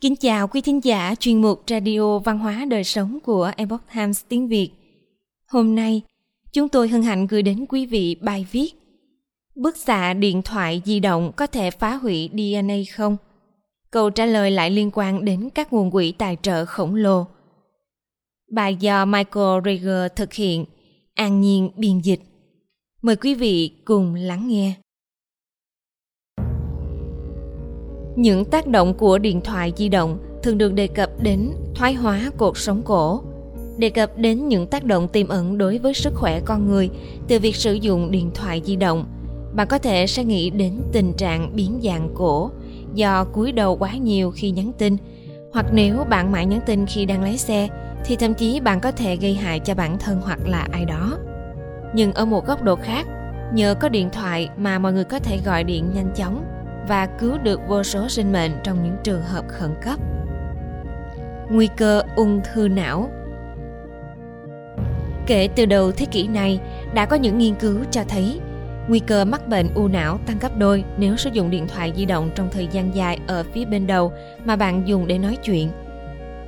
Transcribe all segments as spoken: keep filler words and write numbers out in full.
Kính chào quý thính giả chuyên mục Radio Văn hóa Đời Sống của Epoch Times tiếng Việt. Hôm nay, chúng tôi hân hạnh gửi đến quý vị bài viết Bức xạ điện thoại di động có thể phá hủy đê en a không? Câu trả lời lại liên quan đến các nguồn quỹ tài trợ khổng lồ. Bài do Michael Rieger thực hiện, An Nhiên biên dịch. Mời quý vị cùng lắng nghe. Những tác động của điện thoại di động thường được đề cập đến thoái hóa cột sống cổ, đề cập đến những tác động tiềm ẩn đối với sức khỏe con người từ việc sử dụng điện thoại di động. Bạn có thể sẽ nghĩ đến tình trạng biến dạng cổ do cúi đầu quá nhiều khi nhắn tin, hoặc nếu bạn mãi nhắn tin khi đang lái xe thì thậm chí bạn có thể gây hại cho bản thân hoặc là ai đó. Nhưng ở một góc độ khác, nhờ có điện thoại mà mọi người có thể gọi điện nhanh chóng và cứu được vô số sinh mệnh trong những trường hợp khẩn cấp. Nguy cơ ung thư não. Kể từ đầu thế kỷ này, đã có những nghiên cứu cho thấy nguy cơ mắc bệnh u não tăng gấp đôi nếu sử dụng điện thoại di động trong thời gian dài ở phía bên đầu mà bạn dùng để nói chuyện.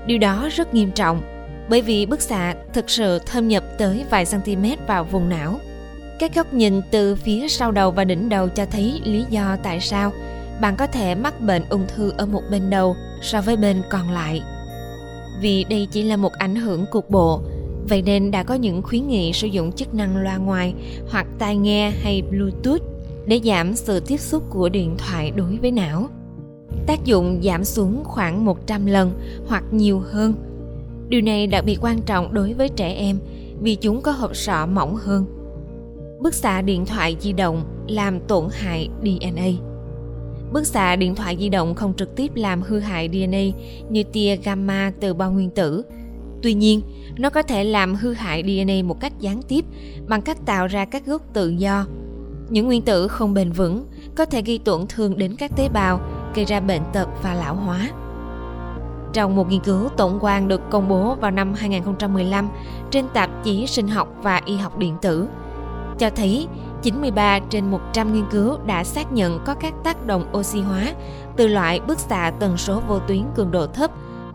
Điều đó rất nghiêm trọng, bởi vì bức xạ thực sự thâm nhập tới vài cm vào vùng não. Các góc nhìn từ phía sau đầu và đỉnh đầu cho thấy lý do tại sao bạn có thể mắc bệnh ung thư ở một bên đầu so với bên còn lại. Vì đây chỉ là một ảnh hưởng cục bộ, vậy nên đã có những khuyến nghị sử dụng chức năng loa ngoài hoặc tai nghe hay Bluetooth để giảm sự tiếp xúc của điện thoại đối với não. Tác dụng giảm xuống khoảng một trăm lần hoặc nhiều hơn. Điều này đặc biệt quan trọng đối với trẻ em vì chúng có hộp sọ mỏng hơn. Bức xạ điện thoại di động làm tổn hại đê en a. Bức xạ điện thoại di động không trực tiếp làm hư hại đê en a như tia gamma từ bao nguyên tử. Tuy nhiên, nó có thể làm hư hại đê en a một cách gián tiếp bằng cách tạo ra các gốc tự do. Những nguyên tử không bền vững có thể gây tổn thương đến các tế bào, gây ra bệnh tật và lão hóa. Trong một nghiên cứu tổng quan được công bố vào năm hai không một năm trên tạp chí Sinh học và Y học điện tử, cho thấy chín mươi ba trên một trăm nghiên cứu đã xác nhận có các tác động oxy hóa từ loại bức xạ tần số vô tuyến cường độ thấp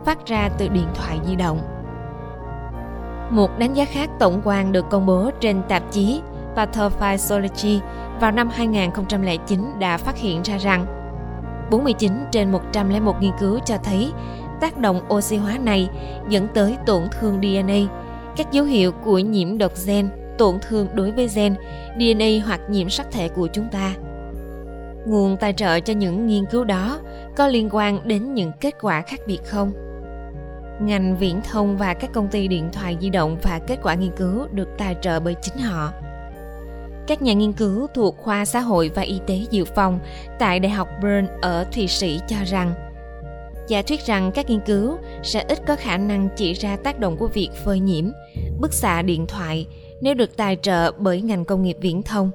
phát ra từ điện thoại di động. Một đánh giá khác tổng quan được công bố trên tạp chí Pathophysiology vào năm hai không không chín đã phát hiện ra rằng bốn mươi chín trên một trăm lẻ một nghiên cứu cho thấy tác động oxy hóa này dẫn tới tổn thương đê en a, các dấu hiệu của nhiễm độc gen, tổn thương đối với gen, đê en a hoặc nhiễm sắc thể của chúng ta. Nguồn tài trợ cho những nghiên cứu đó có liên quan đến những kết quả khác biệt không? Ngành viễn thông và các công ty điện thoại di động và kết quả nghiên cứu được tài trợ bởi chính họ. Các nhà nghiên cứu thuộc khoa xã hội và y tế dự phòng tại Đại học Bern ở Thụy Sĩ cho rằng giả thuyết rằng các nghiên cứu sẽ ít có khả năng chỉ ra tác động của việc phơi nhiễm, bức xạ điện thoại nếu được tài trợ bởi ngành công nghiệp viễn thông.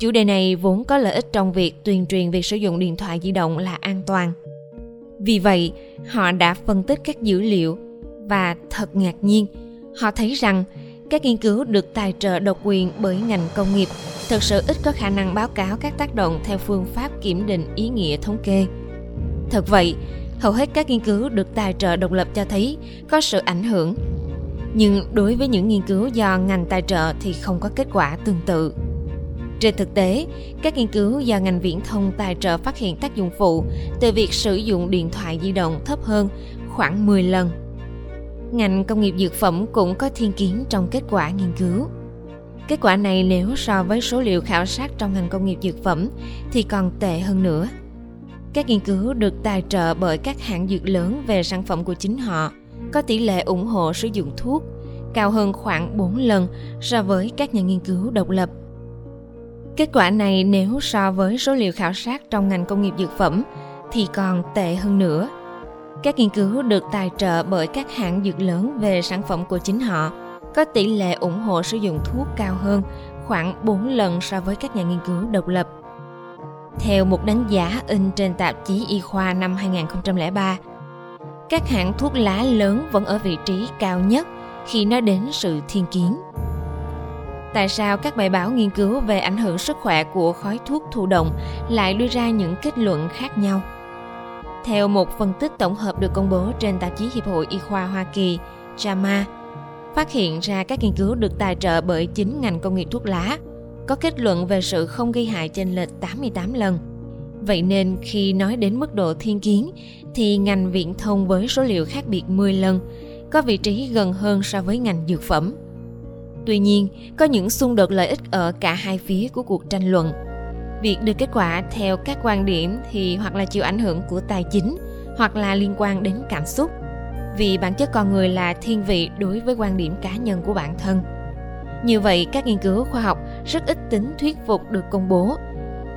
Chủ đề này vốn có lợi ích trong việc tuyên truyền việc sử dụng điện thoại di động là an toàn. Vì vậy, họ đã phân tích các dữ liệu và thật ngạc nhiên, họ thấy rằng các nghiên cứu được tài trợ độc quyền bởi ngành công nghiệp thực sự ít có khả năng báo cáo các tác động theo phương pháp kiểm định ý nghĩa thống kê. Thật vậy, hầu hết các nghiên cứu được tài trợ độc lập cho thấy có sự ảnh hưởng. Nhưng đối với những nghiên cứu do ngành tài trợ thì không có kết quả tương tự. Trên thực tế, các nghiên cứu do ngành viễn thông tài trợ phát hiện tác dụng phụ từ việc sử dụng điện thoại di động thấp hơn khoảng mười lần. Ngành công nghiệp dược phẩm cũng có thiên kiến trong kết quả nghiên cứu. Kết quả này nếu so với số liệu khảo sát trong ngành công nghiệp dược phẩm thì còn tệ hơn nữa. Các nghiên cứu được tài trợ bởi các hãng dược lớn về sản phẩm của chính họ có tỷ lệ ủng hộ sử dụng thuốc cao hơn khoảng bốn lần so với các nhà nghiên cứu độc lập. Kết quả này nếu so với số liệu khảo sát trong ngành công nghiệp dược phẩm thì còn tệ hơn nữa. Các nghiên cứu được tài trợ bởi các hãng dược lớn về sản phẩm của chính họ có tỷ lệ ủng hộ sử dụng thuốc cao hơn khoảng bốn lần so với các nhà nghiên cứu độc lập. Theo một đánh giá in trên tạp chí Y khoa năm hai không không ba, các hãng thuốc lá lớn vẫn ở vị trí cao nhất khi nói đến sự thiên kiến. Tại sao các bài báo nghiên cứu về ảnh hưởng sức khỏe của khói thuốc thụ động lại đưa ra những kết luận khác nhau? theo một phân tích tổng hợp được công bố trên tạp chí Hiệp hội Y khoa Hoa Kỳ, gi a ma, phát hiện ra các nghiên cứu được tài trợ bởi chính ngành công nghiệp thuốc lá có kết luận về sự không gây hại chênh lệch tám mươi tám lần. Vậy nên khi nói đến mức độ thiên kiến thì ngành viễn thông với số liệu khác biệt mười lần, có vị trí gần hơn so với ngành dược phẩm. Tuy nhiên, có những xung đột lợi ích ở cả hai phía của cuộc tranh luận. Việc đưa kết quả theo các quan điểm thì hoặc là chịu ảnh hưởng của tài chính, hoặc là liên quan đến cảm xúc, vì bản chất con người là thiên vị đối với quan điểm cá nhân của bản thân. Như vậy, các nghiên cứu khoa học rất ít tính thuyết phục được công bố,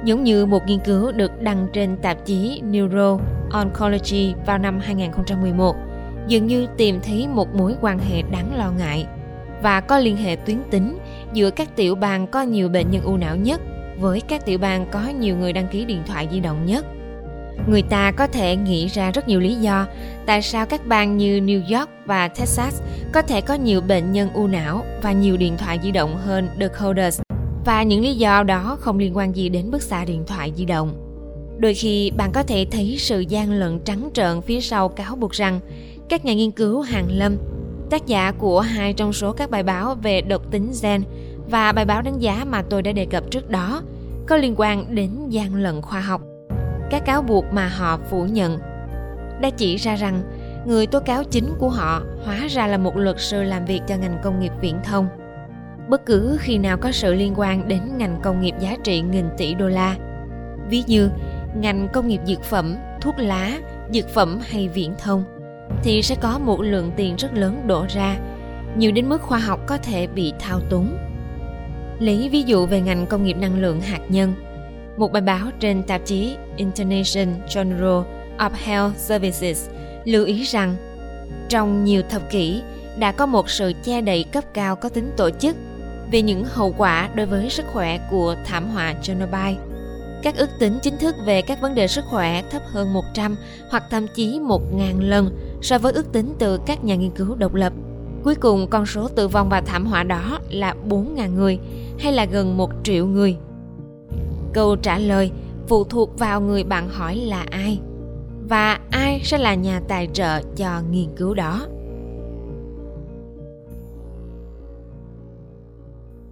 giống như một nghiên cứu được đăng trên tạp chí Neuro Oncology vào năm hai nghìn không trăm mười một, dường như tìm thấy một mối quan hệ đáng lo ngại và có liên hệ tuyến tính giữa các tiểu bang có nhiều bệnh nhân u não nhất với các tiểu bang có nhiều người đăng ký điện thoại di động nhất. Người ta có thể nghĩ ra rất nhiều lý do tại sao các bang như New York và Texas có thể có nhiều bệnh nhân u não và nhiều điện thoại di động hơn Dakotas, và những lý do đó không liên quan gì đến bức xạ điện thoại di động. Đôi khi bạn có thể thấy sự gian lận trắng trợn phía sau cáo buộc rằng các nhà nghiên cứu hàn lâm, tác giả của hai trong số các bài báo về độc tính gen và bài báo đánh giá mà tôi đã đề cập trước đó, có liên quan đến gian lận khoa học. Các cáo buộc mà họ phủ nhận đã chỉ ra rằng người tố cáo chính của họ hóa ra là một luật sư làm việc cho ngành công nghiệp viễn thông. Bất cứ khi nào có sự liên quan đến ngành công nghiệp giá trị nghìn tỷ đô la, ví như ngành công nghiệp dược phẩm, thuốc lá, dược phẩm hay viễn thông, thì sẽ có một lượng tiền rất lớn đổ ra, nhiều đến mức khoa học có thể bị thao túng. Lấy ví dụ về ngành công nghiệp năng lượng hạt nhân, một bài báo trên tạp chí International Journal of Health Services lưu ý rằng trong nhiều thập kỷ đã có một sự che đậy cấp cao có tính tổ chức về những hậu quả đối với sức khỏe của thảm họa Chernobyl. Các ước tính chính thức về các vấn đề sức khỏe thấp hơn một trăm hoặc thậm chí một nghìn lần so với ước tính từ các nhà nghiên cứu độc lập. Cuối cùng, con số tử vong và thảm họa đó là bốn nghìn người hay là gần một triệu người. Câu trả lời phụ thuộc vào người bạn hỏi là ai và ai sẽ là nhà tài trợ cho nghiên cứu đó.